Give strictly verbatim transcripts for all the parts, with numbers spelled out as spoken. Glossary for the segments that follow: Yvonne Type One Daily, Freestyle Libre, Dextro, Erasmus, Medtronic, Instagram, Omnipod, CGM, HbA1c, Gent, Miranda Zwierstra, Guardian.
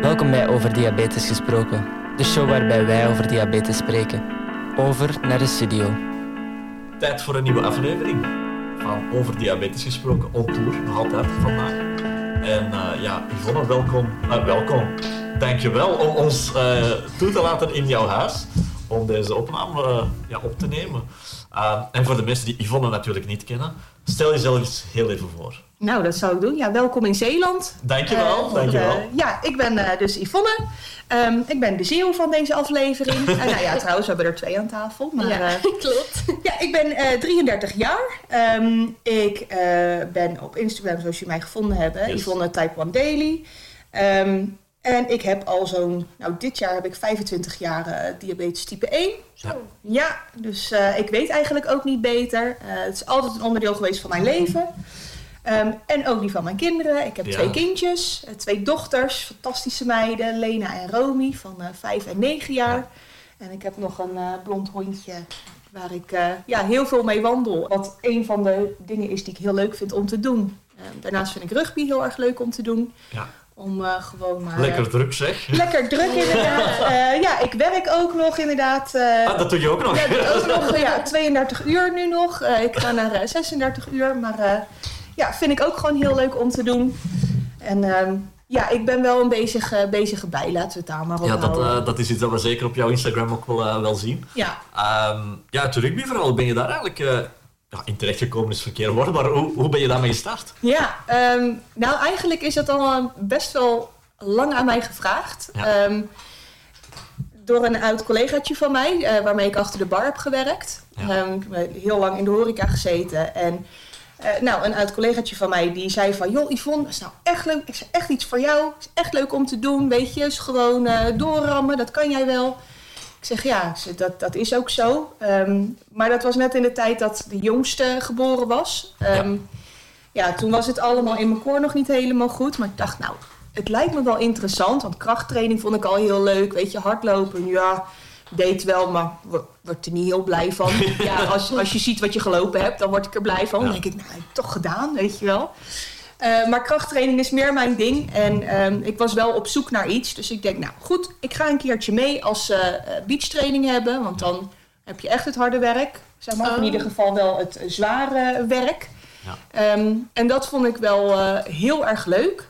Welkom bij Over Diabetes Gesproken, de show waarbij wij over diabetes spreken. Over naar de studio. Tijd voor een nieuwe aflevering van Over Diabetes Gesproken, on tour, nog altijd vandaag. En uh, ja, Yvonne, welkom. Uh, welkom. Dankjewel om ons uh, toe te laten in jouw huis, om deze opname uh, ja, op te nemen. Uh, en voor de mensen die Yvonne natuurlijk niet kennen, stel jezelf eens heel even voor. Nou, dat zou ik doen. Ja, welkom in Zeeland. Dankjewel, uh, dankjewel. Uh, ja, ik ben uh, dus Yvonne. Um, ik ben de C E O van deze aflevering. uh, nou ja, trouwens, we hebben er twee aan tafel. Maar, ja, uh, klopt. Ja, ik ben uh, drieëndertig jaar. Um, ik uh, ben op Instagram, zoals je mij gevonden hebt, yes. Yvonne Type One Daily. Um, En ik heb al zo'n... Nou, dit jaar heb ik vijfentwintig jaar uh, diabetes type één. Zo. Ja, dus uh, ik weet eigenlijk ook niet beter. Uh, het is altijd een onderdeel geweest van mijn leven. Um, en ook die van mijn kinderen. Ik heb ja. twee kindjes, uh, twee dochters, fantastische meiden. Lena en Romy, van uh, vijf en negen jaar. Ja. En ik heb nog een uh, blond hondje waar ik uh, ja, heel veel mee wandel. Wat een van de dingen is die ik heel leuk vind om te doen. Uh, daarnaast vind ik rugby heel erg leuk om te doen. Ja. Om uh, gewoon maar... Lekker druk zeg. Lekker druk inderdaad. Uh, ja, ik werk ook nog inderdaad. Uh, ah, dat doe je ook nog? Ja, dat doe ik ook nog. Uh, ja, tweeëndertig uur nu nog. Uh, ik ga naar uh, zesendertig uur. Maar uh, ja, vind ik ook gewoon heel leuk om te doen. En uh, ja, ik ben wel een bezig, uh, bezige bij. Laten we het daar maar op ja, dat, uh, dat is iets dat we zeker op jouw Instagram ook wel, uh, wel zien. Ja. Um, ja, het rugby vooral. Ben je daar eigenlijk... Uh, Ja, in terechtgekomen is verkeerd worden, maar hoe, hoe ben je daarmee gestart? Ja, um, nou eigenlijk is dat al best wel lang aan mij gevraagd. Ja. Um, door een oud collegaatje van mij, uh, waarmee ik achter de bar heb gewerkt. Ja. Um, ik heb heel lang in de horeca gezeten. En uh, nou, een oud collegaatje van mij die zei van... Joh, Yvonne, dat is nou echt leuk. Ik zeg echt iets voor jou. Het is echt leuk om te doen, weet je. Dus gewoon uh, doorrammen, dat kan jij wel. Ik zeg, ja, dat, dat is ook zo. Um, maar dat was net in de tijd dat de jongste geboren was. Um, ja. ja, toen was het allemaal in mijn koor nog niet helemaal goed. Maar ik dacht, nou, het lijkt me wel interessant. Want krachttraining vond ik al heel leuk. Weet je, hardlopen, ja, deed wel. Maar ik word er niet heel blij van. Ja, als, als je ziet wat je gelopen hebt, dan word ik er blij van. Dan denk ik, nou, ik heb het toch gedaan, weet je wel. Uh, maar krachttraining is meer mijn ding. En um, ik was wel op zoek naar iets. Dus ik denk, nou goed, ik ga een keertje mee als ze uh, beachtraining hebben. Want dan heb je echt het harde werk. Zeg maar, oh. In ieder geval wel het zware werk. Ja. Um, en dat vond ik wel uh, heel erg leuk.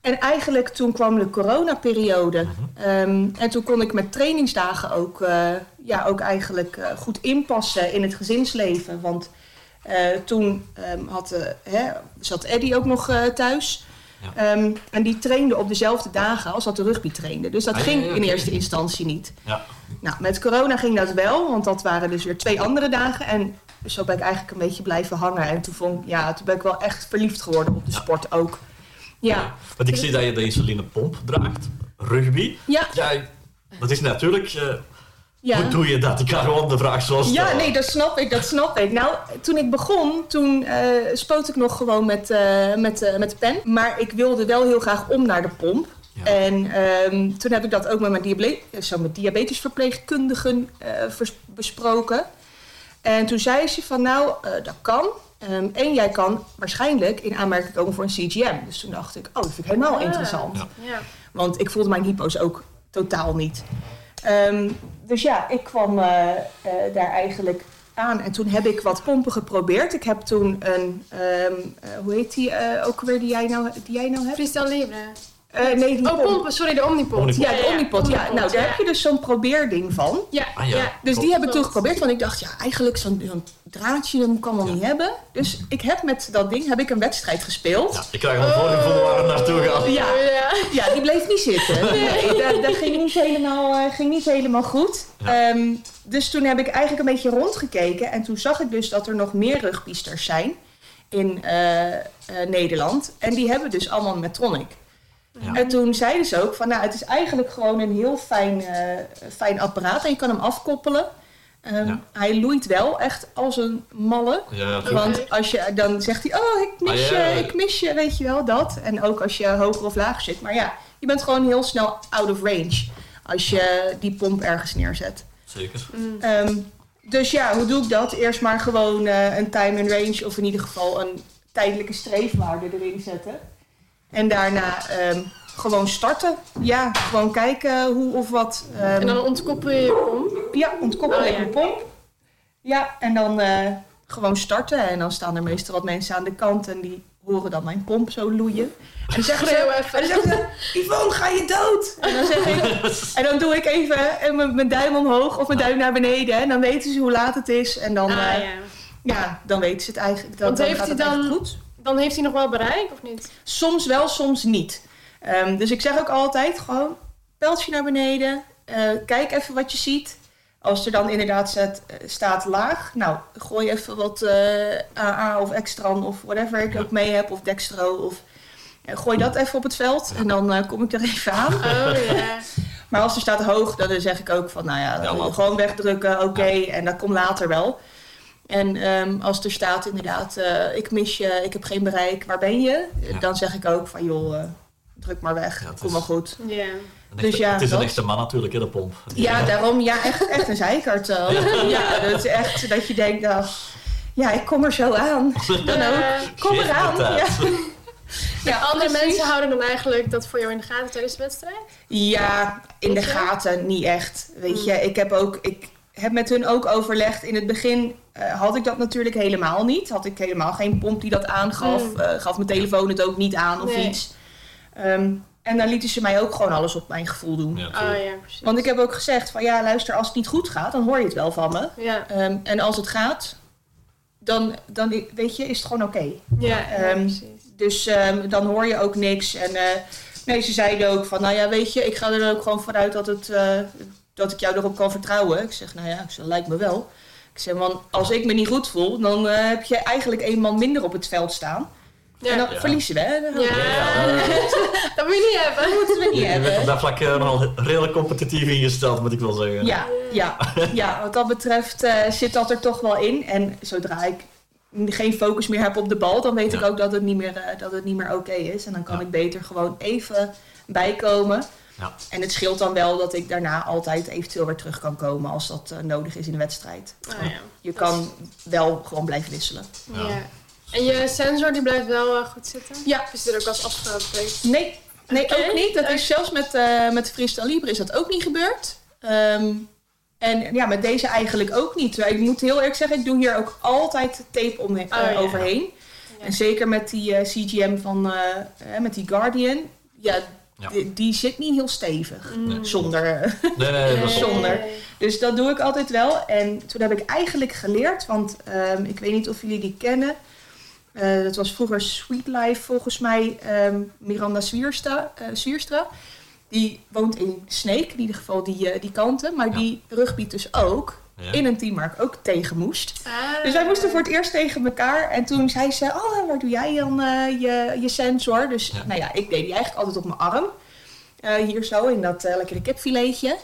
En eigenlijk toen kwam de coronaperiode. Uh-huh. Um, en toen kon ik met trainingsdagen ook, uh, ja, ook eigenlijk uh, goed inpassen in het gezinsleven. Want... Uh, toen um, had, uh, hè, zat Eddie ook nog uh, thuis. Ja. Um, en die trainde op dezelfde dagen als dat de rugby trainde. Dus dat ah, ging ja, ja, ja. in eerste instantie niet. Ja. Nou, met corona ging dat wel, want dat waren dus weer twee andere dagen. En zo ben ik eigenlijk een beetje blijven hangen. En toen, vond, ja, toen ben ik wel echt verliefd geworden op de ja. sport ook. Ja. Ja. Want ik zie dat je de insulinepomp draagt. Rugby. Ja. ja dat is natuurlijk... Uh, Ja. Hoe doe je dat? Ik ga gewoon de vraag zo stellen. Ja, nee, dat snap ik, dat snap ik. Nou, toen ik begon, toen uh, spoot ik nog gewoon met, uh, met, uh, met de pen. Maar ik wilde wel heel graag om naar de pomp. Ja. En um, toen heb ik dat ook met mijn diabetes, zo met diabetesverpleegkundigen uh, vers- besproken. En toen zei ze van, nou, uh, dat kan. Um, en jij kan waarschijnlijk in aanmerking komen voor een C G M. Dus toen dacht ik, oh, dat vind ik helemaal ja. interessant. Ja. Ja. Want ik voelde mijn hypo's ook totaal niet. Um, dus ja, ik kwam uh, uh, daar eigenlijk aan. En toen heb ik wat pompen geprobeerd. Ik heb toen een, um, uh, hoe heet die uh, ook weer die jij nou, die jij nou hebt? Freestyle Libre. Uh, nee, oh, pompen. pompen, sorry, de Omnipod. Omnipod. Ja, de Omnipod. Ja, nou, daar ja. heb je dus zo'n probeerding van. Ja. Ah, ja. ja. Dus die heb ik toen geprobeerd, want ik dacht, ja, eigenlijk zo'n, zo'n draadje, dat kan wel ja. niet hebben. Dus ik heb met dat ding heb ik een wedstrijd gespeeld. Ja, ik krijg al voor de volwaarden naartoe gaan. Ja, ja, die bleef niet zitten. Nee, dat, dat ging, niet helemaal, uh, ging niet helemaal goed. Ja. Um, dus toen heb ik eigenlijk een beetje rondgekeken en toen zag ik dus dat er nog meer rugbiesters zijn in uh, uh, Nederland. En die hebben dus allemaal een Medtronic. Ja. En toen zeiden ze ook van, nou, het is eigenlijk gewoon een heel fijn, uh, fijn apparaat en je kan hem afkoppelen. Um, ja. Hij loeit wel echt als een malle. Ja, want als je, dan zegt hij, oh, ik mis ah, je, ja, ja. ik mis je, weet je wel, dat. En ook als je hoger of lager zit. Maar ja, je bent gewoon heel snel out of range als je die pomp ergens neerzet. Zeker. Um, dus ja, hoe doe ik dat? Eerst maar gewoon uh, een time and range of in ieder geval een tijdelijke streefwaarde erin zetten. En daarna um, Gewoon starten. Ja, gewoon kijken hoe of wat. Um... En dan ontkoppel je je pomp? Ja, ontkoppel oh, je ja. je pomp. Ja, en dan uh, gewoon starten. En dan staan er meestal wat mensen aan de kant en die horen dan mijn pomp zo loeien. En dan zeggen ze, en dan zeggen ze, Yvonne, ga je dood? En dan, zeg ik, en dan doe ik even en mijn, mijn duim omhoog of mijn duim naar beneden. En dan weten ze hoe laat het is. En dan, ah, uh, ja. ja, dan weten ze het eigenlijk. Dan, Want dan heeft gaat het hij dan, eigenlijk goed. Dan heeft hij nog wel bereik, of niet? Soms wel, soms niet. Um, dus ik zeg ook altijd gewoon, pijltje naar beneden. Uh, kijk even wat je ziet. Als er dan inderdaad zet, staat laag, nou, gooi even wat uh, A A of Extran of whatever ik ja. ook mee heb, of Dextro. Of, uh, gooi dat even op het veld en dan uh, kom ik er even aan. Oh, yeah. Maar als er staat hoog, dan zeg ik ook van, nou ja, ja gewoon wegdrukken, oké, okay, ja. en dat komt later wel. En um, als er staat inderdaad, uh, ik mis je, ik heb geen bereik, waar ben je? Ja. Dan zeg ik ook van, joh, uh, druk maar weg, ja, kom is... maar goed. Yeah. Echte, dus ja, het is dat... een echte man natuurlijk in de pomp. Ja, ja. daarom. Ja, echt, echt een zeikert. Ja. ja, dat is echt dat je denkt, nou, ja, ik kom er zo aan. Dan ja. ook. Kom Geef eraan. Ja. Ja, andere precies. mensen houden dan eigenlijk dat voor jou in de gaten tijdens de wedstrijd? Ja, in de gaten niet echt. Weet je, ik heb ook, ik heb met hun ook overlegd. In het begin uh, had ik dat natuurlijk helemaal niet. Had ik helemaal geen pomp die dat aangaf. Mm. Uh, gaf mijn telefoon het ook niet aan of nee. iets. Um, En dan lieten ze mij ook gewoon alles op mijn gevoel doen. Ja, oh, ja, want ik heb ook gezegd van ja, luister, als het niet goed gaat, dan hoor je het wel van me. Ja. Um, en als het gaat, dan, dan weet je, is het gewoon oké. Okay. Ja, um, ja, dus um, dan hoor je ook niks. En uh, nee, ze zeiden ook van nou ja, weet je, ik ga er ook gewoon vanuit dat, het, uh, dat ik jou erop kan vertrouwen. Ik zeg nou ja, dat lijkt me wel. Ik zeg, want als ik me niet goed voel, dan uh, heb je eigenlijk één man minder op het veld staan. Ja. En dan ja. verliezen we, hè? Ja. Ja. Dat moet je niet hebben. Dat moeten we niet ja, hebben. Je bent op dat vlak uh, nogal redelijk competitief ingesteld, moet ik wel zeggen. Ja, ja. ja wat dat betreft uh, zit dat er toch wel in. En zodra ik geen focus meer heb op de bal, dan weet ja. ik ook dat het niet meer, uh, dat het niet meer oké okay is. En dan kan ja. ik beter gewoon even bijkomen. Ja. En het scheelt dan wel dat ik daarna altijd eventueel weer terug kan komen als dat uh, nodig is in de wedstrijd. Ah, ja. Je dat kan is... wel gewoon blijven wisselen. Ja. Ja. En je sensor die blijft wel uh, goed zitten? Ja. Is dit ook als afgesproken? Nee, nee okay. ook niet. Dat is zelfs met, uh, met Freestyle Libre is dat ook niet gebeurd. Um, en ja, met deze eigenlijk ook niet. Ik moet heel eerlijk zeggen, ik doe hier ook altijd tape om, uh, oh, ja. overheen. Ja. En zeker met die uh, C G M van, uh, uh, met die Guardian. Ja, ja. Die, die zit niet heel stevig. Mm. Zonder. Nee, nee, nee, zonder. Nee. Dus dat doe ik altijd wel. En toen heb ik eigenlijk geleerd, want um, ik weet niet of jullie die kennen. Uh, dat was vroeger Sweet Life volgens mij, um, Miranda Zwierstra, uh, Zwierstra. Die woont in Sneek, in ieder geval die, uh, die kanten. Maar ja. die rugby dus ook ja. in een team waar ik ook tegen moest. Ah. Dus wij moesten voor het eerst tegen elkaar. En toen zei ze, oh, waar doe jij dan uh, je, je sensor? Dus ja. nou ja, ik deed die eigenlijk altijd op mijn arm. Uh, hier zo, in dat uh, lekkere kipfiletje. En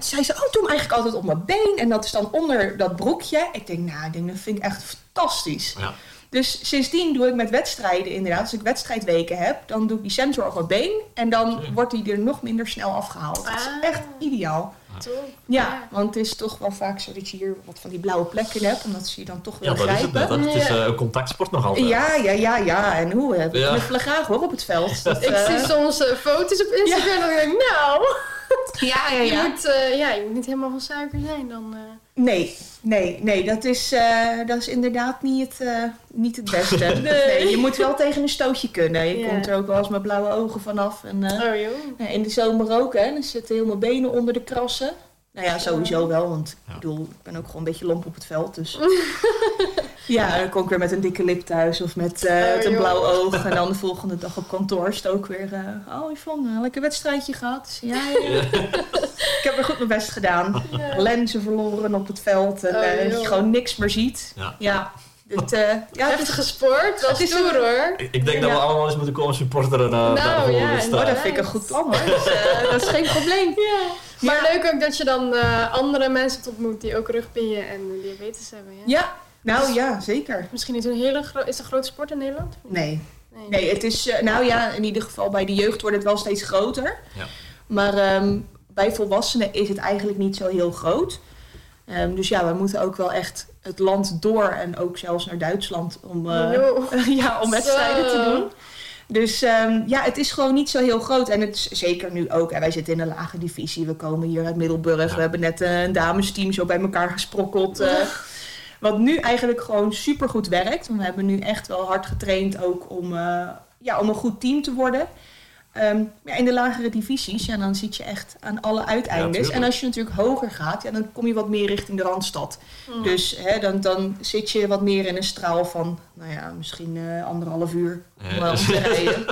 toen zei ze, oh, doe hem eigenlijk altijd op mijn been. En dat is dan onder dat broekje. Ik denk, nou, ik denk, dat vind ik echt fantastisch. Ja. Dus sindsdien doe ik met wedstrijden inderdaad. Als ik wedstrijdweken heb, dan doe ik die sensor op mijn been. En dan wordt die er nog minder snel afgehaald. Dat is echt ideaal. Ja, ja, want het is toch wel vaak zo dat je hier wat van die blauwe plekken hebt. Omdat ze je dan toch willen grijpen. Ja, dat grijpen. Is het net. Het is uh, een contactsport nog altijd. Ja, ja, ja, ja. En hoe heb ik knuffelen graag hoor op het veld. Dat, uh... Ik zie soms uh, foto's op Instagram ja. en denk ik, nou... Ja, ja, ja. Je, moet, uh, ja, je moet niet helemaal van suiker zijn dan... Uh... Nee, nee, nee, dat is, uh, dat is inderdaad niet het, uh, niet het beste. Nee. Nee, je moet wel tegen een stootje kunnen. Je yeah. komt er ook wel eens met blauwe ogen vanaf. En, uh, oh, joh. In de zomer ook, hè. Dan zitten heel mijn benen onder de krassen. Nou ja, sowieso wel, want ja. ik bedoel, ik ben ook gewoon een beetje lomp op het veld. Dus ja, dan kom ik weer met een dikke lip thuis of met, uh, oh, met een blauw oog. En dan de volgende dag op kantoor is het ook weer, uh, oh Yvonne, een lekker wedstrijdje gehad. Dus, ja, ja. Ik heb weer goed mijn best gedaan. Ja. Lenzen verloren op het veld en oh, uh, dat je gewoon niks meer ziet. Ja. ja. Het, uh, ja, het is gesport, dat is stoer hoor. Ik, ik denk ja. dat we allemaal eens moeten komen supporteren uh, nou, naar de volgende ja, wedstrijd. Dat vind ik een goed plan hoor, dus, uh, dat is geen probleem. Ja. Maar ja. leuk ook dat je dan uh, andere mensen ontmoet die ook rugbyën en uh, diabetes hebben. Ja, ja. nou dus, ja, zeker. Misschien is het een hele gro- is het een grote sport in Nederland? Nee, nee, nee het is, uh, nou ja, in ieder geval bij de jeugd wordt het wel steeds groter. Ja. Maar um, bij volwassenen is het eigenlijk niet zo heel groot. Um, dus ja, we moeten ook wel echt het land door en ook zelfs naar Duitsland om, uh, ja, om wedstrijden te doen. Dus um, ja, het is gewoon niet zo heel groot. En het is zeker nu ook. En wij zitten in een lage divisie. We komen hier uit Middelburg. Ja. We hebben net uh, een damesteam zo bij elkaar gesprokkeld. Uh, wat nu eigenlijk gewoon supergoed werkt. We hebben nu echt wel hard getraind ook om, uh, ja, om een goed team te worden. Um, ja, in de lagere divisies, ja, dan zit je echt aan alle uiteindes. Ja, en als je natuurlijk hoger gaat, ja, dan kom je wat meer richting de Randstad. Mm. Dus hè, dan, dan zit je wat meer in een straal van, nou ja, misschien uh, anderhalf uur om uh, te rijden.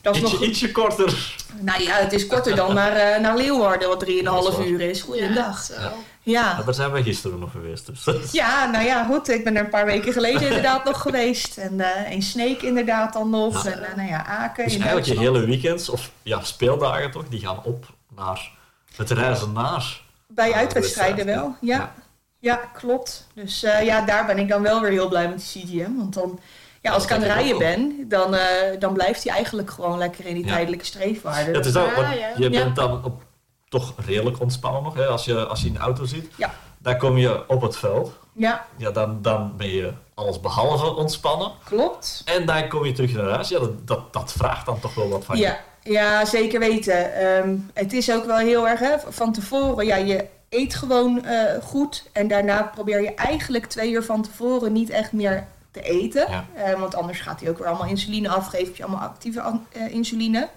Dat is ietsje, nog ietsje korter. Nou ja, het is korter dan naar, uh, naar Leeuwarden, wat drieënhalf uur is. Goeiedag. Ja, ja. Daar zijn wij gisteren nog geweest. Dus. Ja, nou ja, goed. Ik ben er een paar weken geleden inderdaad nog geweest. En uh, in Sneek inderdaad dan nog. Ja. En uh, nou ja, Aken. Dus in eigenlijk je hele weekends, of ja, speeldagen toch, die gaan op naar het reizen naar. Bij naar uitwedstrijden wel, ja. Ja, ja klopt. Dus uh, ja, daar ben ik dan wel weer heel blij met de C G M. Want dan... Ja, als ik aan het rijden ben, dan, uh, dan blijft hij eigenlijk gewoon lekker in die ja. tijdelijke streefwaarde. Ja, het is ook, want je ja. bent dan op, toch redelijk ontspannen nog, hè, als, je, als je in de auto zit. Ja. Dan kom je op het veld. Ja. Ja, dan, dan ben je alles behalve ontspannen. Klopt. En dan kom je terug naar huis. Ja, dat, dat, dat vraagt dan toch wel wat van ja. je. Ja, zeker weten. Um, het is ook wel heel erg, hè, van tevoren, ja, je eet gewoon uh, goed. En daarna probeer je eigenlijk twee uur van tevoren niet echt meer... te eten, ja. uh, want anders gaat hij ook weer allemaal insuline afgeven, je allemaal actieve an- uh, insuline.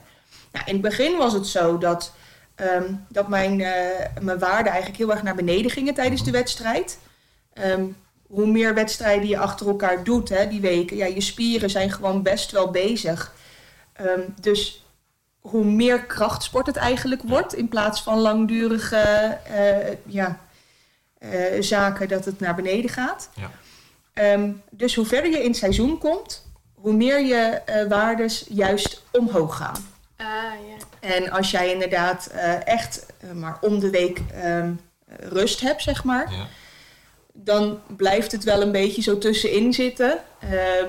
Nou, in het begin was het zo dat, um, dat mijn, uh, mijn waarden eigenlijk heel erg naar beneden gingen tijdens de wedstrijd. Um, hoe meer wedstrijden je achter elkaar doet, hè, die weken, ja, je spieren zijn gewoon best wel bezig. Um, dus hoe meer krachtsport het eigenlijk wordt, in plaats van langdurige uh, ja, uh, zaken dat het naar beneden gaat. Ja. Um, dus hoe verder je in het seizoen komt, hoe meer je uh, waardes juist omhoog gaan. Ah, yeah. En als jij inderdaad uh, echt uh, maar om de week um, rust hebt, zeg maar, yeah. dan blijft het wel een beetje zo tussenin zitten.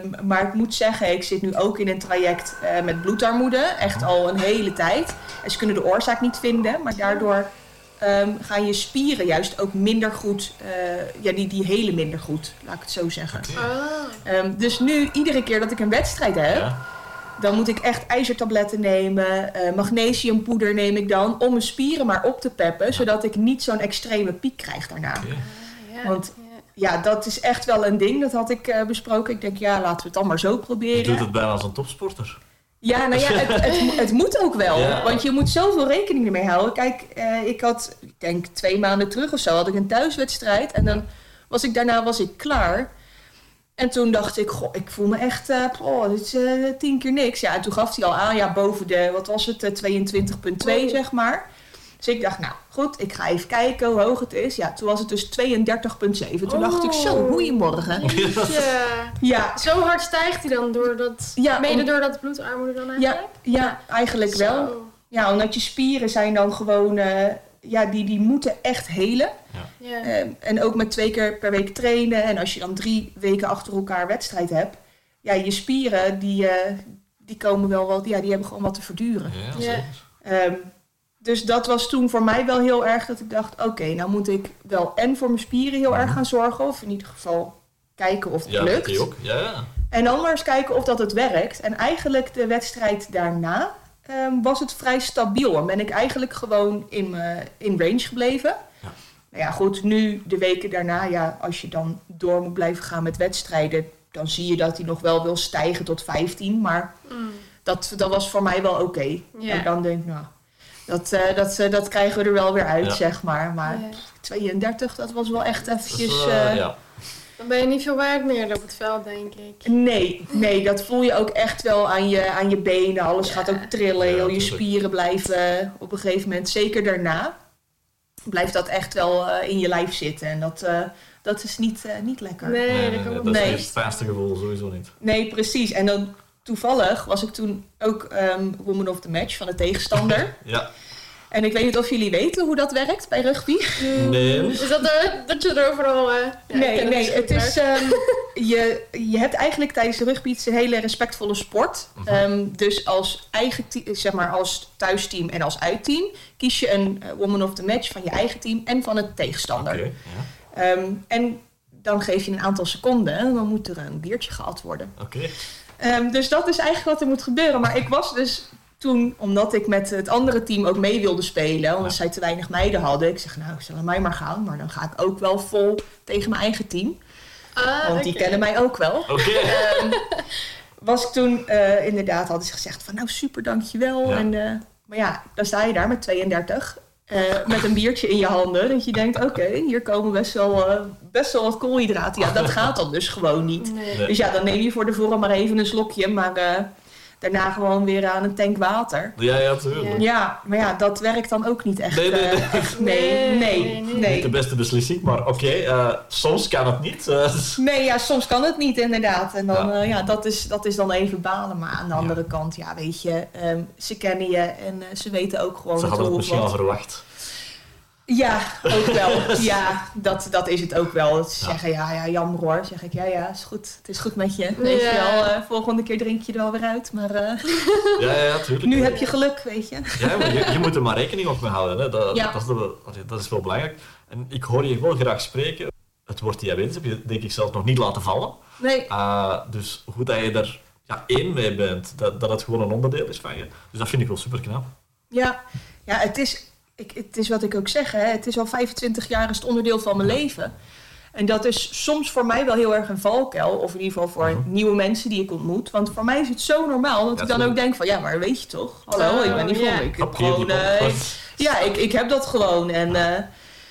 Um, maar ik moet zeggen, ik zit nu ook in een traject uh, met bloedarmoede, echt al een hele tijd. En ze kunnen de oorzaak niet vinden, maar daardoor Um, gaan je spieren juist ook minder goed, uh, ja, die, die hele minder goed, laat ik het zo zeggen. Okay. Um, dus nu, iedere keer dat ik een wedstrijd heb, ja. dan moet ik echt ijzertabletten nemen, uh, magnesiumpoeder neem ik dan, om mijn spieren maar op te peppen, ja. zodat ik niet zo'n extreme piek krijg daarna. Okay. Uh, yeah. Want ja, dat is echt wel een ding, dat had ik uh, besproken. Ik denk, ja, laten we het dan maar zo proberen. Je doet het bijna als een topsporter. Ja, nou ja, het, het, het moet ook wel. Ja. Want je moet zoveel rekening ermee houden. Kijk, eh, ik had, ik denk twee maanden terug of zo, had ik een thuiswedstrijd. En dan was ik, daarna was ik klaar. En toen dacht ik, goh, ik voel me echt, uh, oh, dit is uh, tien keer niks. Ja, en toen gaf hij al aan, ja, boven de, wat was het, uh, tweeëntwintig komma twee, zeg maar. Dus ik dacht, nou, goed, ik ga even kijken hoe hoog het is. Ja, toen was het dus tweeëndertig komma zeven. Toen oh. dacht ik, zo, goeiemorgen. Ja, zo hard stijgt hij dan, door dat, ja, mede om, door dat bloedarmoede dan eigenlijk? Ja, ja eigenlijk zo. wel. Ja, omdat je spieren zijn dan gewoon, uh, ja, die, die moeten echt helen. Ja. Ja. Uh, en ook met twee keer per week trainen. En als je dan drie weken achter elkaar wedstrijd hebt, ja, je spieren, die, uh, die komen wel wat, ja, die hebben gewoon wat te verduren. Ja, ja. Um, Dus dat was toen voor mij wel heel erg dat ik dacht, oké, okay, nou moet ik wel en voor mijn spieren heel erg gaan zorgen. Of in ieder geval kijken of het ja, lukt. Die ook. Ja, ja. En anders kijken of dat het werkt. En eigenlijk de wedstrijd daarna um, was het vrij stabiel. En ben ik eigenlijk gewoon in, uh, in range gebleven. Ja. Nou ja, goed, nu de weken daarna, ja, als je dan door moet blijven gaan met wedstrijden, dan zie je dat hij nog wel wil stijgen tot vijftien. Maar mm. dat, dat was voor mij wel oké. Okay. Yeah. En dan denk ik, nou... Dat, uh, dat, uh, dat krijgen we er wel weer uit, ja. zeg maar. Maar ja. tweeëndertig, dat was wel echt eventjes... Dus, uh, uh, ja. Dan ben je niet veel waard meer op het veld, denk ik. Nee, nee, dat voel je ook echt wel aan je, aan je benen. Alles ja. gaat ook trillen, ja, heel je spieren blijven op een gegeven moment. Zeker daarna blijft dat echt wel uh, in je lijf zitten. En dat, uh, dat is niet, uh, niet lekker. Nee, nee, nee, nee dat nee. is het fijnste gevoel sowieso niet. Nee, precies. En dan... Toevallig was ik toen ook um, woman of the match van de tegenstander. Ja. En ik weet niet of jullie weten hoe dat werkt bij rugby. Nee. Is dat de, dat je er overal... Uh, ja, nee, nee. Het is, um, je, je hebt eigenlijk tijdens de rugby, het is een hele respectvolle sport. Uh-huh. Um, dus als eigen te- zeg maar als thuisteam en als uitteam kies je een uh, woman of the match van je eigen team en van het tegenstander. Okay, ja. um, en dan geef je een aantal seconden en dan moet er een biertje gehad worden. Oké. Okay. Um, dus dat is eigenlijk wat er moet gebeuren. Maar ik was dus toen, omdat ik met het andere team ook mee wilde spelen, omdat ja. zij te weinig meiden hadden. Ik zeg, nou, ik zal aan mij maar gaan. Maar dan ga ik ook wel vol tegen mijn eigen team. Ah, want die okay. kennen mij ook wel. Okay. Um, was ik toen uh, inderdaad, hadden ze gezegd van, nou super, dankjewel. Ja. En, uh, maar ja, dan sta je daar met tweeëndertig. Uh, met een biertje in je handen. Dat je denkt, oké, okay, hier komen best wel, uh, best wel wat koolhydraten. Ja, dat gaat dan dus gewoon niet. Nee. Dus ja, dan neem je voor de vorm maar even een slokje. Maar uh, daarna gewoon weer aan een tank water. Ja, ja, natuurlijk. Ja, maar ja, dat werkt dan ook niet echt. Nee, nee, nee. Uh, echt, nee, nee, nee, nee, nee. nee. Niet de beste beslissing, maar oké. Okay, uh, soms kan het niet. Uh. Nee, ja, soms kan het niet, inderdaad. En dan, ja. Uh, ja, dat, is, dat is dan even balen. Maar aan de ja. andere kant, ja, weet je, um, ze kennen je en uh, ze weten ook gewoon... Ze hadden het misschien al verwacht. Ja, ook wel. Ja, dat, dat is het ook wel. Ze ja. zeggen, ja, ja, jammer hoor. Zeg ik, ja, ja, is goed. Het is goed met je. Weet ja. je wel, uh, volgende keer drink je er wel weer uit. Maar uh, ja, ja, tuurlijk. Nu ja. heb je geluk, weet je. Ja, maar je, je moet er maar rekening op mee houden. Hè. Dat, ja. dat, is wel, dat is wel belangrijk. En ik hoor je wel graag spreken. Het woord diabetes heb je denk ik zelf nog niet laten vallen. Nee. Uh, dus hoe dat je er ja, één mee bent. Dat, dat het gewoon een onderdeel is van je. Dus dat vind ik wel super knap. Ja, ja, het is... Ik, het is wat ik ook zeg, hè. Het is al vijfentwintig jaar is het onderdeel van mijn ja. leven. En dat is soms voor mij wel heel erg een valkuil. Of in ieder geval voor uh-huh. nieuwe mensen die ik ontmoet. Want voor mij is het zo normaal. Dat ja, ik dan ook denk van, ja, maar weet je toch? Hallo, uh, ik ben niet vol. Yeah. Ik heb Papier, gewoon... Uh, ja, ik, ik heb dat gewoon. En, uh,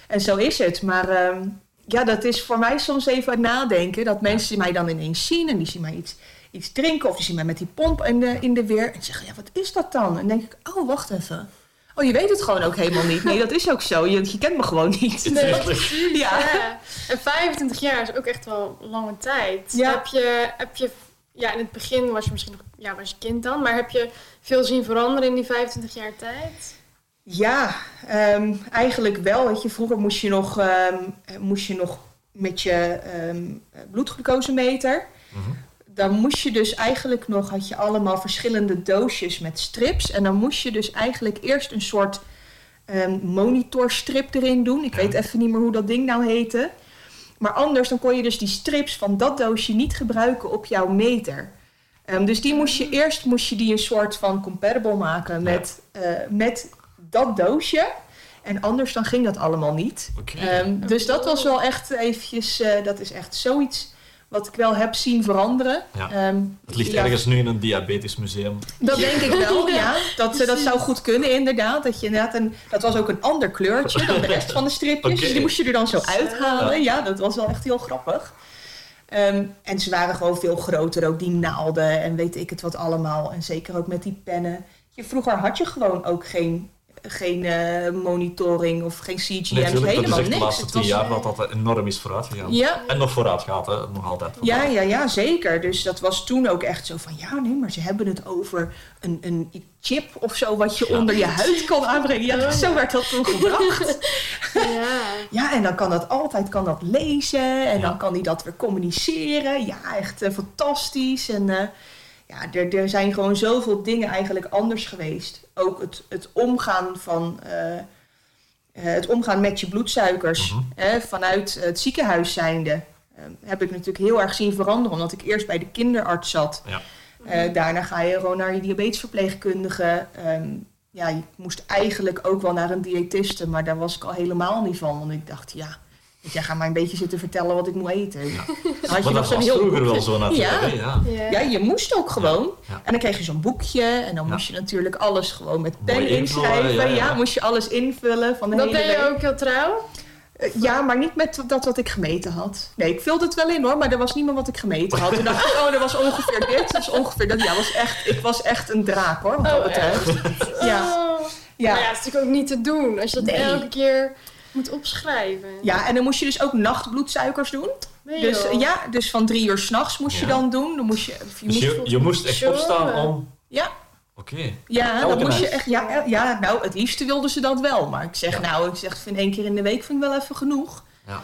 en zo is het. Maar uh, ja, dat is voor mij soms even het nadenken. Dat mensen mij dan ineens zien en die zien mij iets... iets drinken. Of die zien mij met die pomp in de, in de weer. En zeggen, ja, wat is dat dan? En dan denk ik, oh, wacht even. Oh, je weet het gewoon ook helemaal niet. Nee, dat is ook zo. Je, je kent me gewoon niet. Nee, dat is niet. Ja. Ja. En vijfentwintig jaar is ook echt wel een lange tijd. Ja. Heb je, heb je, ja, in het begin was je misschien nog, ja, was je kind dan, maar heb je veel zien veranderen in die vijfentwintig jaar tijd? Ja, um, eigenlijk wel. Weet je, vroeger moest je nog, um, moest je nog met je um, bloedglucosemeter. Mm-hmm. Dan moest je dus eigenlijk nog, had je allemaal verschillende doosjes met strips. En dan moest je dus eigenlijk eerst een soort um, monitorstrip erin doen. Ik ja. weet even niet meer hoe dat ding nou heette. Maar anders dan kon je dus die strips van dat doosje niet gebruiken op jouw meter. Um, dus die moest je eerst moest je die een soort van comparable maken met, ja. uh, met dat doosje. En anders dan ging dat allemaal niet. Okay. Um, dus dat was wel echt eventjes, uh, dat is echt zoiets... Wat ik wel heb zien veranderen. Ja. Um, het ligt ja. ergens nu in een diabetes museum. Dat denk ik wel, ja. Dat, dat zou goed kunnen, inderdaad. Dat, je inderdaad een, dat was ook een ander kleurtje dan de rest van de stripjes. Okay. Dus die moest je er dan zo uithalen. Ja, dat was wel echt heel grappig. Um, en ze waren gewoon veel groter, ook die naalden en weet ik het wat allemaal. En zeker ook met die pennen. Je, vroeger had je gewoon ook geen... Geen uh, monitoring of geen C G M, nee, helemaal niks. Dat is echt de laatste tien jaar dat dat enorm is vooruit gegaan. Ja. En nog vooruit gaat, hè? Nog altijd. Ja, ja, ja, zeker. Dus dat was toen ook echt zo van... Ja, nee, maar ze hebben het over een, een chip of zo... wat je ja. onder je huid kan aanbrengen. Ja, ja. Zo werd dat toen gebracht. Ja. Ja, en dan kan dat altijd kan dat lezen. En ja. dan kan hij dat weer communiceren. Ja, echt uh, fantastisch. En... Uh, Ja, er, er zijn gewoon zoveel dingen eigenlijk anders geweest. Ook het, het omgaan van uh, uh, het omgaan met je bloedsuikers. Mm-hmm. Hè, vanuit het ziekenhuis zijnde uh, heb ik natuurlijk heel erg zien veranderen. Omdat ik eerst bij de kinderarts zat. Ja. Uh, mm-hmm. Daarna ga je gewoon naar je diabetesverpleegkundige. Um, ja, ik moest eigenlijk ook wel naar een diëtiste. Maar daar was ik al helemaal niet van. Want ik dacht, ja... Ik zeg, ga maar een beetje zitten vertellen wat ik moet eten. Ja. Had je nog zo'n heel vroeger boekje. Wel zo natuurlijk. Ja. Ja. Ja. Ja, je moest ook gewoon. Ja. Ja. En dan kreeg je zo'n boekje. En dan ja. moest je natuurlijk alles gewoon met pen mooi inschrijven. Ja, ja. ja, moest je alles invullen. Van de dat hele ben je week. Ook heel trouw? Uh, ja, maar niet met dat wat ik gemeten had. Nee, ik vulde het wel in hoor. Maar er was niet meer wat ik gemeten had. Toen dacht ik, oh, er was ongeveer dit. Dat is ongeveer dat. Ja, was echt, ik was echt een draak hoor. Wat dat oh, betreft. Ja. Oh. Ja. Maar ja, het is natuurlijk ook niet te doen. Als je dat nee. elke keer... moet opschrijven. Ja, en dan moest je dus ook nachtbloedsuikers doen. Nee, dus ja, dus van drie uur 's nachts moest ja. je dan doen. Dan moest je, je, dus moest, je, je moest echt showen. Opstaan om... Ja. Oké. Okay. Ja, dan moest je echt... Ja, ja, nou, het liefste wilden ze dat wel. Maar ik zeg, ja. nou, ik zeg, vind één keer in de week vind ik wel even genoeg. Ja.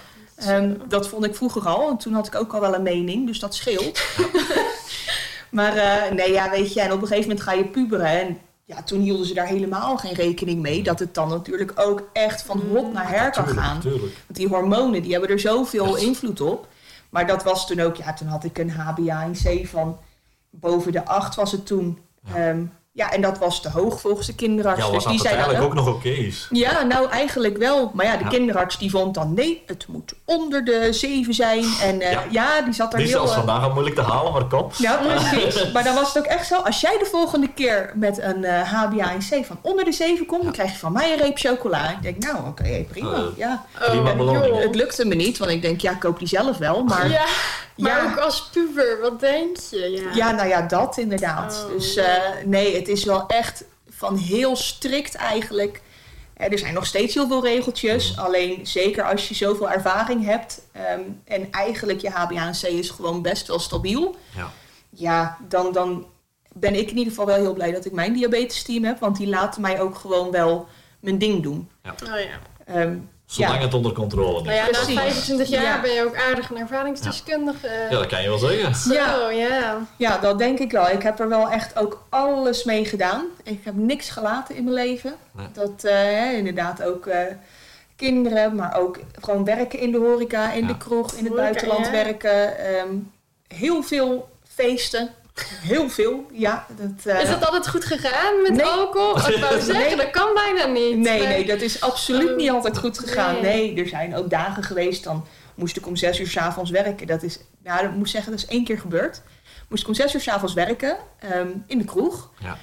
Um, dat vond ik vroeger al. En toen had ik ook al wel een mening, dus dat scheelt. Ja. maar uh, nee, ja, weet je, en op een gegeven moment ga je puberen. En ja, toen hielden ze daar helemaal geen rekening mee... dat het dan natuurlijk ook echt van hot naar her kan gaan. Tuurlijk. Want die hormonen, die hebben er zoveel invloed op. Maar dat was toen ook... Ja, toen had ik een H B A één C van... boven de acht was het toen. Ja. Um, ja, en dat was te hoog volgens de kinderarts. Ja, dus die zei eigenlijk dan, ook nog oké is. Ja, nou eigenlijk wel. Maar ja, de ja. kinderarts die vond dan nee, het moet onder de zeven zijn. En uh, ja. ja, die zat er die heel... Die is zelfs vandaag moeilijk te halen, maar kom. Ja, precies. Maar dan was het ook echt zo. Als jij de volgende keer met een uh, H B A één C van onder de zeven komt, ja. dan krijg je van mij een reep chocola. Ik denk, nou oké, okay, prima. Uh, ja. prima en, joh, het lukte me niet, want ik denk, ja, ik koop die zelf wel. Maar, ja, maar ja. ook als puber, wat denk je? Ja, ja nou ja, dat inderdaad. Oh. Dus uh, nee, het is wel echt van heel strikt eigenlijk. Er zijn nog steeds heel veel regeltjes. Alleen zeker als je zoveel ervaring hebt. Um, en eigenlijk je H B A één C is gewoon best wel stabiel. Ja, ja dan, dan ben ik in ieder geval wel heel blij dat ik mijn diabetes team heb. Want die laten mij ook gewoon wel mijn ding doen. Ja. Oh ja. Um, Zolang ja. het onder controle ligt. Ja, na vijfentwintig jaar ja. ben je ook aardig een ervaringsdeskundige. Ja, dat kan je wel zeggen. Ja. Ja. ja, dat denk ik wel. Ik heb er wel echt ook alles mee gedaan. Ik heb niks gelaten in mijn leven. Nee. Dat uh, inderdaad ook uh, kinderen, maar ook gewoon werken in de horeca, in ja. de kroeg, in het horeca, buitenland ja. werken. Um, heel veel feesten. Heel veel, ja. Dat, uh... Is dat altijd goed gegaan met nee. alcohol? Of wou zeggen, nee. dat kan bijna niet. Nee, maar... nee, dat is absoluut oh. niet altijd goed gegaan. Nee. nee, er zijn ook dagen geweest, dan moest ik om zes uur 's avonds werken. Dat is, nou, ik moet zeggen, dat is één keer gebeurd. Moest ik om zes uur 's avonds werken, um, in de kroeg. Ja.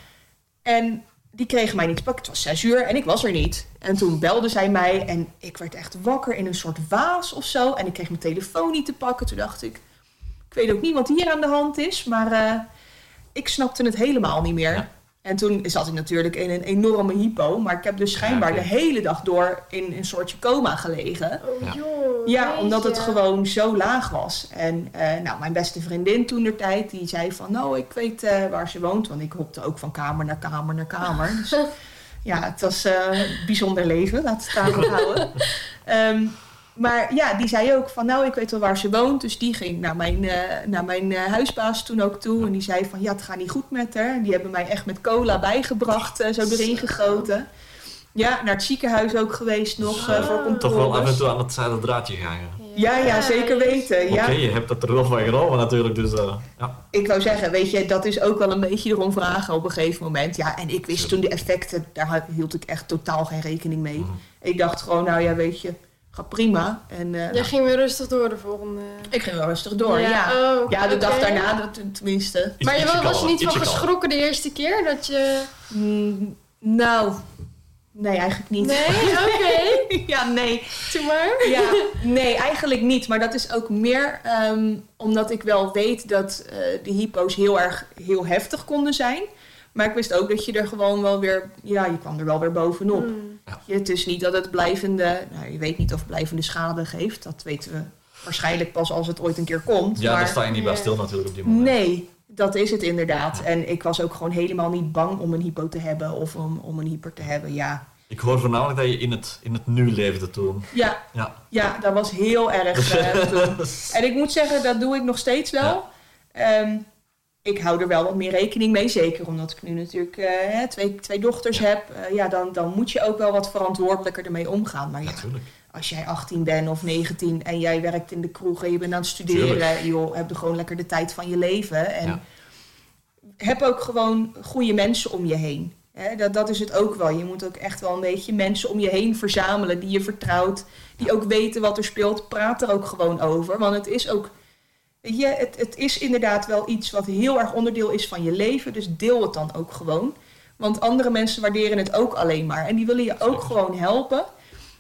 En die kregen mij niet te pakken. Het was zes uur en ik was er niet. En toen belde zij mij en ik werd echt wakker in een soort waas of zo. En ik kreeg mijn telefoon niet te pakken. Toen dacht ik... Ik weet ook niet wat hier aan de hand is, maar uh, ik snapte het helemaal niet meer. Ja. En toen zat ik natuurlijk in een enorme hypo, maar ik heb dus schijnbaar ja, de hele dag door in een soortje coma gelegen. Oh, ja, joh, ja omdat het gewoon zo laag was. En uh, nou, mijn beste vriendin toentertijd, die zei van, nou, ik weet uh, waar ze woont, want ik hopte ook van kamer naar kamer naar kamer. Dus, ja, het was uh, een bijzonder leven, laat het daarvan houden. Um, Maar ja, die zei ook van, nou, ik weet wel waar ze woont. Dus die ging naar mijn, uh, naar mijn uh, huisbaas toen ook toe. En die zei van, ja, het gaat niet goed met haar. Die hebben mij echt met cola bijgebracht, uh, zo erin gegoten. Ja, naar het ziekenhuis ook geweest nog uh, voor controles. Toch wel af en toe aan het zijde draadje gaan. Ja, ja, ja zeker weten. Ja. Oké, okay, je hebt dat er wel van genomen natuurlijk. Dus, uh, ja. Ik wou zeggen, weet je, dat is ook wel een beetje erom vragen op een gegeven moment. Ja, en ik wist toen de effecten, daar hield ik echt totaal geen rekening mee. Mm-hmm. Ik dacht gewoon, nou ja, weet je... Gaat prima. En, uh, Jij ging weer rustig door de volgende... Ik ging wel rustig door, ja. Ja, oh, okay. ja de dag daarna dat, tenminste. Is, maar je was je niet van geschrokken de eerste keer? Dat je... Mm, nou, nee, eigenlijk niet. Nee? Oké. Okay. ja, nee. Toen maar. Ja, nee, eigenlijk niet. Maar dat is ook meer um, omdat ik wel weet dat uh, de hypo's heel erg heel heftig konden zijn. Maar ik wist ook dat je er gewoon wel weer... Ja, je kwam er wel weer bovenop. Mm. Ja, het is niet dat het blijvende... Nou, je weet niet of het blijvende schade geeft. Dat weten we waarschijnlijk pas als het ooit een keer komt. Ja, maar, dan sta je niet bij stil natuurlijk op die moment. Nee, dat is het inderdaad. Ja. En ik was ook gewoon helemaal niet bang om een hypo te hebben... of om, om een hyper te hebben, ja. Ik hoor voornamelijk dat je in het, in het nu leefde toen. Ja, ja. ja dat was heel erg uh, toen. En ik moet zeggen, dat doe ik nog steeds wel... Ja. Um, Ik hou er wel wat meer rekening mee, zeker omdat ik nu natuurlijk uh, twee, twee dochters ja. heb. Uh, ja, dan, dan moet je ook wel wat verantwoordelijker ermee omgaan. Maar ja, natuurlijk. Als jij achttien bent of negentien en jij werkt in de kroeg en je bent aan het studeren, tuurlijk. Joh, heb er gewoon lekker de tijd van je leven. En ja. heb ook gewoon goede mensen om je heen. Hè, dat, dat is het ook wel. Je moet ook echt wel een beetje mensen om je heen verzamelen die je vertrouwt, die ja. ook weten wat er speelt. Praat er ook gewoon over, want het is ook... Ja, het, het is inderdaad wel iets wat heel erg onderdeel is van je leven. Dus deel het dan ook gewoon. Want andere mensen waarderen het ook alleen maar. En die willen je ook gewoon helpen.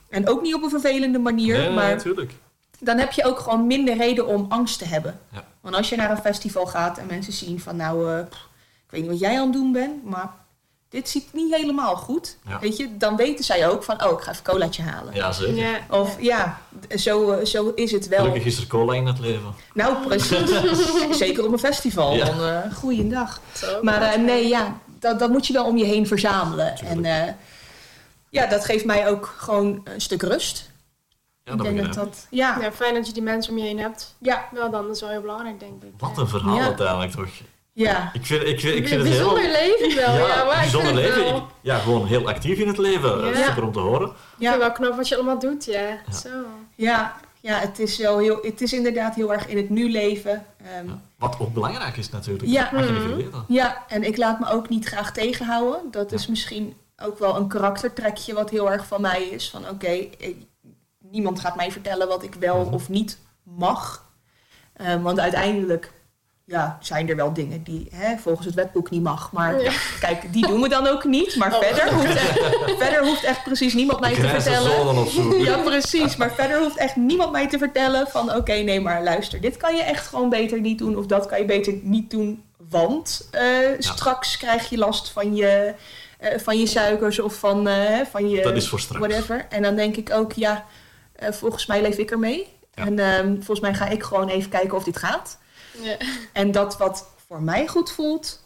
En ook niet op een vervelende manier. Nee, maar natuurlijk. Dan heb je ook gewoon minder reden om angst te hebben. Ja. Want als je naar een festival gaat en mensen zien van... Nou, uh, ik weet niet wat jij aan het doen bent, maar... Dit ziet niet helemaal goed. Ja. Weet je, dan weten zij ook van... Oh, ik ga even een colaatje halen. Ja, zeker. Ja. Of ja, zo, zo is het wel. Gelukkig is er cola in het leven. Nou, precies. zeker op een festival. Ja. Dan, uh, goeiedag. Maar uh, nee, ja, dat, dat moet je wel om je heen verzamelen. En uh, ja, dat geeft mij ook gewoon een stuk rust. Ja, dat ik denk dat dat, ja. ja, fijn dat je die mensen om je heen hebt. Ja. Wel dan, dat is wel heel belangrijk, denk ik. Wat een verhaal ja. uiteindelijk, toch? Ja, ik vind, ik vind, ik vind het bijzonder heel... leven wel. Ja, ja maar bijzonder ik leven. Wel... Ik, ja, gewoon heel actief in het leven. Ja. Super om te horen. Ja, wel knap wat je allemaal doet. Ja, ja. Zo. Ja. ja, het is, wel heel, het is inderdaad heel erg in het nu leven. Um, ja, wat ook belangrijk is natuurlijk. Ja, mm-hmm. ja, en ik laat me ook niet graag tegenhouden. Dat ja. is misschien ook wel een karaktertrekje wat heel erg van mij is. Van oké, okay, niemand gaat mij vertellen wat ik wel mm-hmm. of niet mag. Um, want uiteindelijk ja, zijn er wel dingen die hè, volgens het wetboek niet mag. Maar ja. kijk, die doen we dan ook niet. Maar oh. verder, hoeft echt, verder hoeft echt precies niemand mij te vertellen. Ja, precies. Maar verder hoeft echt niemand mij te vertellen van oké, okay, nee, maar luister. Dit kan je echt gewoon beter niet doen. Of dat kan je beter niet doen. Want uh, ja. straks krijg je last van je, uh, van je suikers of van, uh, van je... Dat is voor straks. Whatever. En dan denk ik ook, ja, uh, volgens mij leef ik ermee. Ja. En um, volgens mij ga ik gewoon even kijken of dit gaat. Ja. En dat wat voor mij goed voelt,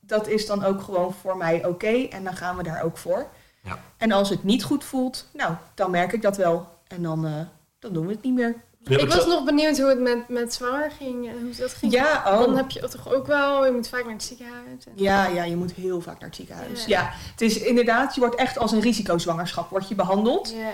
dat is dan ook gewoon voor mij oké. Okay, en dan gaan we daar ook voor. Ja. En als het niet goed voelt, nou, dan merk ik dat wel. En dan, uh, dan doen we het niet meer. Ja, ik was zo... nog benieuwd hoe het met, met zwanger ging. Hoe dat ging. Ja, oh. Dan heb je toch ook wel, je moet vaak naar het ziekenhuis. En... Ja, ja, je moet heel vaak naar het ziekenhuis. Ja. Ja, het is inderdaad, je wordt echt als een risicozwangerschap wordt je behandeld. Ja.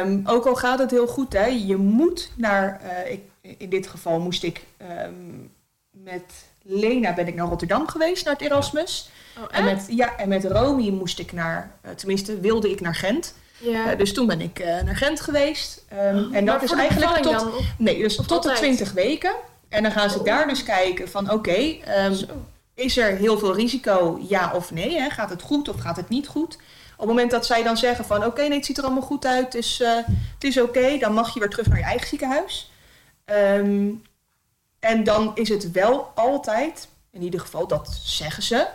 Um, ook al gaat het heel goed, hè. Je moet naar... Uh, ik, in dit geval moest ik... Um, met Lena ben ik naar Rotterdam geweest, naar het Erasmus. Oh, en, met, ja, en met Romy moest ik naar... Uh, tenminste, wilde ik naar Gent. Ja. Uh, dus toen ben ik uh, naar Gent geweest. Um, oh, en dat is eigenlijk tot... Dan, nee, dus tot altijd. de twintig weken. En dan gaan ze oh. daar dus kijken van... Oké, okay, um, is er heel veel risico? Ja of nee? Hè? Gaat het goed of gaat het niet goed? Op het moment dat zij dan zeggen van... oké, okay, nee, het ziet er allemaal goed uit, dus, uh, het is oké... Okay, dan mag je weer terug naar je eigen ziekenhuis. Um, en dan is het wel altijd... in ieder geval, dat zeggen ze...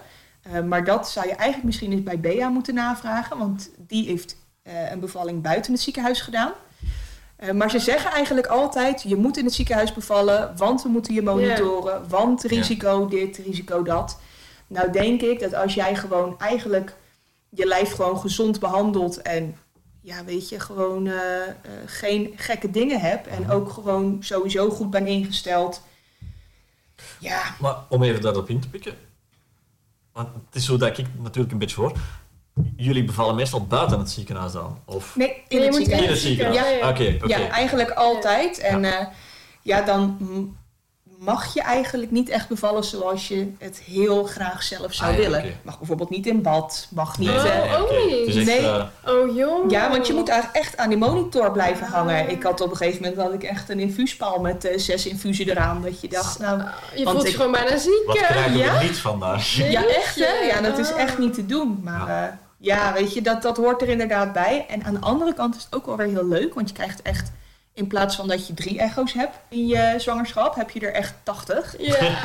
Uh, maar dat zou je eigenlijk misschien eens bij Bea moeten navragen... want die heeft uh, een bevalling buiten het ziekenhuis gedaan. Uh, maar ze zeggen eigenlijk altijd... je moet in het ziekenhuis bevallen... want we moeten je monitoren... Yeah. want risico yeah. dit, risico dat. Nou denk ik dat als jij gewoon eigenlijk... je lijf gewoon gezond behandelt en ja, weet je, gewoon uh, uh, geen gekke dingen hebt en ook gewoon sowieso goed ben ingesteld. Ja. Maar om even daarop in te pikken, want het is zo dat ik natuurlijk een beetje hoor. Jullie bevallen meestal buiten het ziekenhuis dan? Of? Nee, in het, ziekenhuis. In het ziekenhuis. Ja, ja, ja. Okay, okay. ja, eigenlijk altijd. En ja, uh, ja dan. M- mag je eigenlijk niet echt bevallen zoals je het heel graag zelf zou ah, ja, willen. Okay. Mag bijvoorbeeld niet in bad, mag niet... Oh, uh, ook okay. niet? Nee. Uh... Oh, joh. Ja, want je moet eigenlijk echt aan die monitor blijven ah. hangen. Ik had op een gegeven moment had ik echt een infuuspaal met uh, zes infusie eraan. Dat je dacht, nou... Je voelt ik, je gewoon bijna ziek. Wat krijgen we ja? niet vandaag? Ja, ja, echt hè? Ja, dat is echt niet te doen. Maar ja, uh, ja weet je, dat, dat hoort er inderdaad bij. En aan de andere kant is het ook wel weer heel leuk, want je krijgt echt... In plaats van dat je drie echo's hebt in je zwangerschap, heb je er echt tachtig. Ja.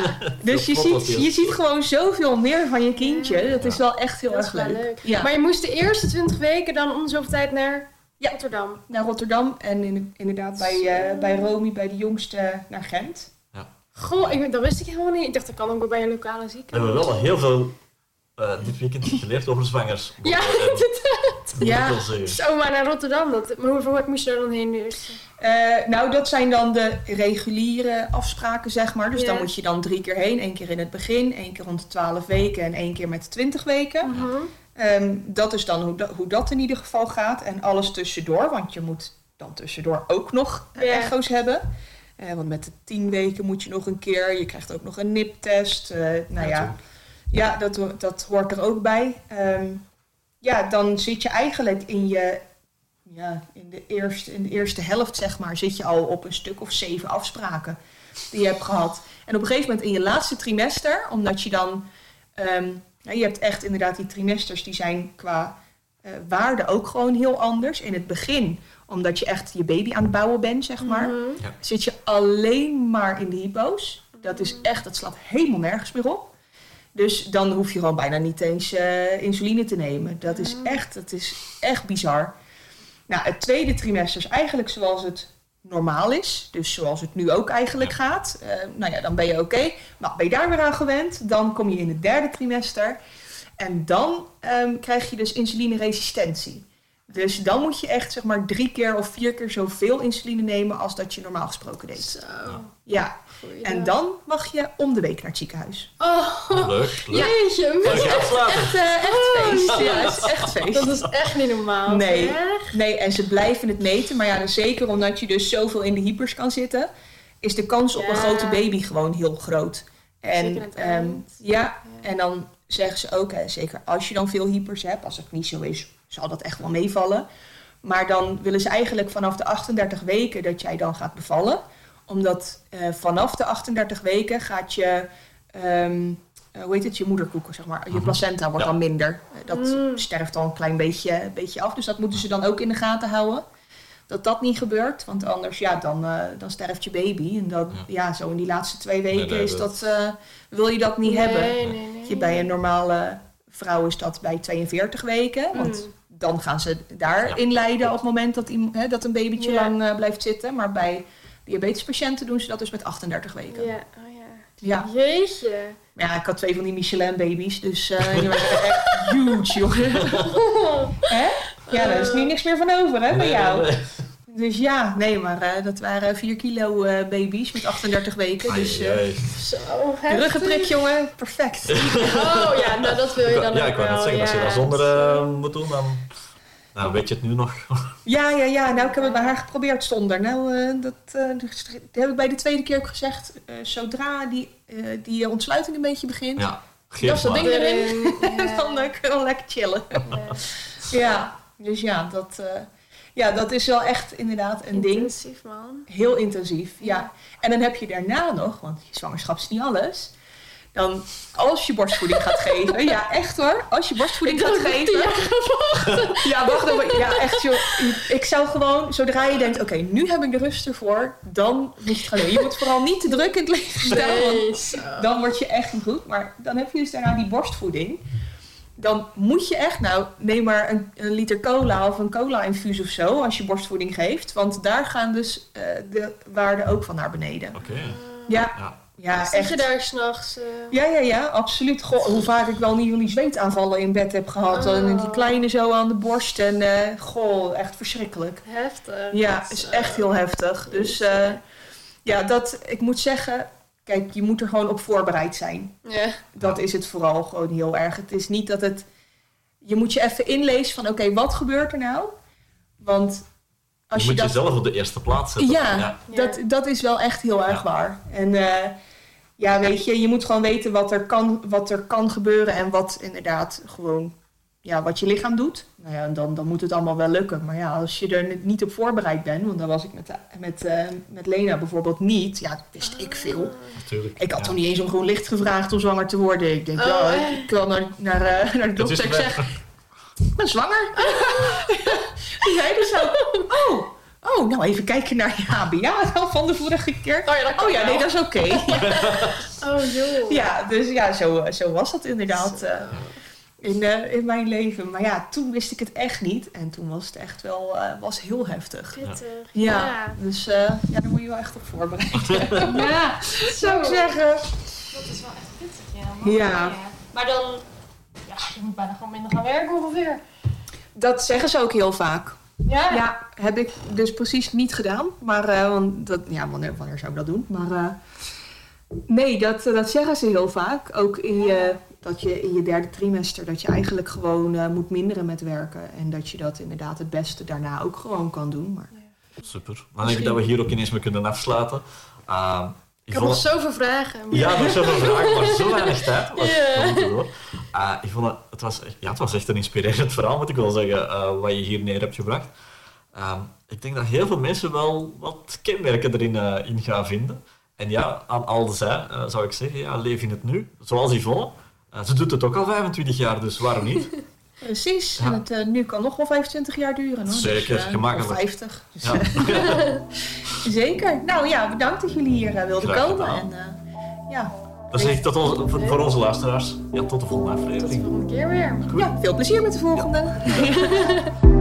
Dus je ziet, je ziet gewoon zoveel meer van je kindje. Dat is wel echt heel erg leuk. leuk. Ja. Maar je moest de eerste twintig weken dan om zoveel tijd naar ja. Rotterdam. Naar Rotterdam en inderdaad bij, uh, bij Romy, bij de jongste, naar Gent. Ja. Goh, ik, dat wist ik helemaal niet. Ik dacht, dat kan ook bij een lokale ziekenhuis. We hebben wel heel veel... Uh, dit weekend geleerd over zwangers. Ja, inderdaad. Ja. Zomaar naar Rotterdam. Dat, maar hoeveel moest je daar dan heen? Dus? Uh, nou, dat zijn dan de reguliere afspraken, zeg maar. Dus yeah. dan moet je dan drie keer heen. Eén keer in het begin, één keer rond de twaalf weken en één keer met de twintig weken. Uh-huh. Um, dat is dan hoe, da- hoe dat in ieder geval gaat. En alles tussendoor, want je moet dan tussendoor ook nog yeah. echo's hebben. Uh, want met de tien weken moet je nog een keer. Je krijgt ook nog een niptest. Uh, nou ja... ja. Ja, dat, dat hoort er ook bij. Um, ja, dan zit je eigenlijk in je ja, in de eerste, in de eerste helft, zeg maar, zit je al op een stuk of zeven afspraken die je hebt gehad. En op een gegeven moment in je laatste trimester, omdat je dan, um, nou, je hebt echt inderdaad die trimesters, die zijn qua uh, waarde ook gewoon heel anders. In het begin, omdat je echt je baby aan het bouwen bent, zeg maar, mm-hmm. ja. zit je alleen maar in de hypo's. Dat is echt, dat slaat helemaal nergens meer op. Dus dan hoef je gewoon bijna niet eens uh, insuline te nemen. Dat is, echt, dat is echt bizar. Nou, het tweede trimester is eigenlijk zoals het normaal is. Dus zoals het nu ook eigenlijk gaat. Uh, nou ja, dan ben je oké. Okay. Maar ben je daar weer aan gewend? Dan kom je in het derde trimester. En dan um, krijg je dus insulineresistentie. Dus dan moet je echt zeg maar drie keer of vier keer zoveel insuline nemen als dat je normaal gesproken deed. Zo. Ja. Goeie en dag. Dan mag je om de week naar het ziekenhuis. Oh, leuk. leuk. Jeetje. Ja. Echt, echt, uh, echt feest. Oh, ja, is echt feest. Dat is echt niet normaal. Nee. nee, en ze blijven het meten. Maar ja, dus zeker omdat je dus zoveel in de hypers kan zitten, is de kans ja. op een grote baby gewoon heel groot. En, um, ja. ja, en dan zeggen ze ook, hè, zeker als je dan veel hypers hebt, als het niet zo is, zal dat echt wel meevallen. Maar dan willen ze eigenlijk vanaf de achtendertig weken dat jij dan gaat bevallen. Omdat uh, vanaf de achtendertig weken gaat je, um, uh, hoe heet het, je moederkoeken, zeg maar. Je mm-hmm. placenta wordt ja. dan minder. Uh, dat mm. sterft dan een klein beetje, beetje af. Dus dat moeten ze dan ook in de gaten houden. Dat dat niet gebeurt, want anders ja, dan, uh, dan sterft je baby. En dat, ja. ja, zo in die laatste twee weken nee, nee, is dat, uh, wil je dat niet nee, hebben. Nee, nee, je, bij een normale vrouw is dat bij tweeënveertig weken. Mm. Want dan gaan ze daar inleiden ja, op het moment dat, hè, dat een babytje yeah. lang uh, blijft zitten. Maar bij diabetespatiënten doen ze dat dus met achtendertig weken. Yeah. Oh, yeah. Ja, jeetje. Ja, ik had twee van die Michelin-baby's, dus uh, die waren echt huge, jongen. Hè? Ja, daar is nu niks meer van over, hè, bij jou. Dus ja, nee, maar uh, dat waren vier kilo uh, baby's met achtendertig weken. Dus uh, zo ruggenprik, jongen, perfect. Oh ja, nou dat wil je dan ook wel. Ja, ik wou net zeggen, als je dat zonder uh, moet doen, dan nou, weet je het nu nog. Ja, ja, ja, nou ik heb het bij haar geprobeerd zonder. Nou, uh, dat, uh, dat heb ik bij de tweede keer ook gezegd. Uh, zodra die, uh, die ontsluiting een beetje begint, ja, dat is dat ding erin. Ja. dan uh, kunnen we lekker chillen. Ja, ja dus ja, dat... Uh, Ja, dat is wel echt inderdaad een ding. Intensief, man. Heel intensief, ja. ja. En dan heb je daarna nog, want je zwangerschap is niet alles. Dan, als je borstvoeding gaat geven... Ja, echt hoor. Als je borstvoeding ik gaat geven... Wacht. Ja, wacht even. Ja, echt joh. Ik zou gewoon, zodra je denkt... Oké, okay, nu heb ik de rust ervoor. Dan moet je het gaan doen. Je moet vooral niet te druk in het leven stellen. Want dan word je echt niet goed. Maar dan heb je dus daarna die borstvoeding... Dan moet je echt, nou, neem maar een, een liter cola of een cola-infuus of zo... als je borstvoeding geeft. Want daar gaan dus uh, de waarden ook van naar beneden. Oké. Okay. Ja, ja. ja echt. Zit je daar s'nachts? Uh... Ja, ja, ja, absoluut. Goh, hoe vaak ik wel niet van die zweetaanvallen in bed heb gehad. Oh. En die kleine zo aan de borst. En uh, goh, echt verschrikkelijk. Heftig. Ja, dat is uh... echt heel heftig. Dus uh, ja, dat, ik moet zeggen... Kijk, je moet er gewoon op voorbereid zijn. Yeah. Dat is het vooral gewoon heel erg. Het is niet dat het... Je moet je even inlezen van... Oké, okay, wat gebeurt er nou? Want als je, je moet dat... jezelf op de eerste plaats zetten. Ja, ja. Dat, dat is wel echt heel erg ja. waar. En uh, ja, weet je... Je moet gewoon weten wat er kan, wat er kan gebeuren... En wat inderdaad gewoon... Ja, wat je lichaam doet. Nou ja, dan, dan moet het allemaal wel lukken. Maar ja, als je er niet op voorbereid bent... want dan was ik met, met, uh, met Lena bijvoorbeeld niet... ja, dat wist ik veel. Natuurlijk. Ik had ja. toen niet eens om groen licht gevraagd om zwanger te worden. Ik denk, oh, ja, ik, ik wil naar, naar, uh, naar de dokter. Ik zeg, ik ben zwanger. Die zei dus zo, oh... Oh, nou even kijken naar je H B A van de vorige keer. Oh ja, dat, oh, ja nee, dat is oké. Okay. Oh joh. Ja, dus ja, zo, zo was dat inderdaad... Zo. Uh, In, uh, in mijn leven. Maar ja, toen wist ik het echt niet. En toen was het echt wel uh, was heel heftig. Pittig. Ja. ja. Dus uh, ja, daar moet je wel echt op voorbereiden. ja, zou ik zeggen. Dat is wel echt pittig, ja. Ja. ja. Maar dan... Ja, je moet bijna gewoon minder gaan werken ongeveer. Dat zeggen ze ook heel vaak. Ja? Ja, heb ik dus precies niet gedaan. Maar uh, want dat, ja, wanneer, wanneer zou ik dat doen? Maar uh, nee, dat, dat zeggen ze heel vaak. Ook in je... Ja. Dat je in je derde trimester dat je eigenlijk gewoon uh, moet minderen met werken. En dat je dat inderdaad het beste daarna ook gewoon kan doen. Maar... Super. Dan denk ik dat we hier ook ineens mee kunnen afsluiten. Uh, ik heb nog zoveel vragen. Maar... Ja, nog zoveel vragen, maar zo weinig tijd. Was... Yeah. Uh, ik vond het, het, was, ja, het was echt een inspirerend verhaal, moet ik wel zeggen, uh, wat je hier neer hebt gebracht. Uh, ik denk dat heel veel mensen wel wat kenmerken erin uh, in gaan vinden. En ja, aan al zij uh, zou ik zeggen, ja, leef in het nu. Zoals Yvonne. Uh, ze doet het ook al vijfentwintig jaar, dus waarom niet? Precies, ja. En het uh, nu kan nog wel vijfentwintig jaar duren. Hoor. Zeker, dus, uh, gemakkelijk. vijftig. Dus, ja. Zeker. Nou ja, bedankt dat jullie hier uh, wilden Graag komen. En, uh, ja. Dan zeg ik tot ons, voor, voor onze luisteraars, ja, tot de volgende aflevering. Tot de volgende keer weer. Goed. Ja, veel plezier met de volgende. Ja.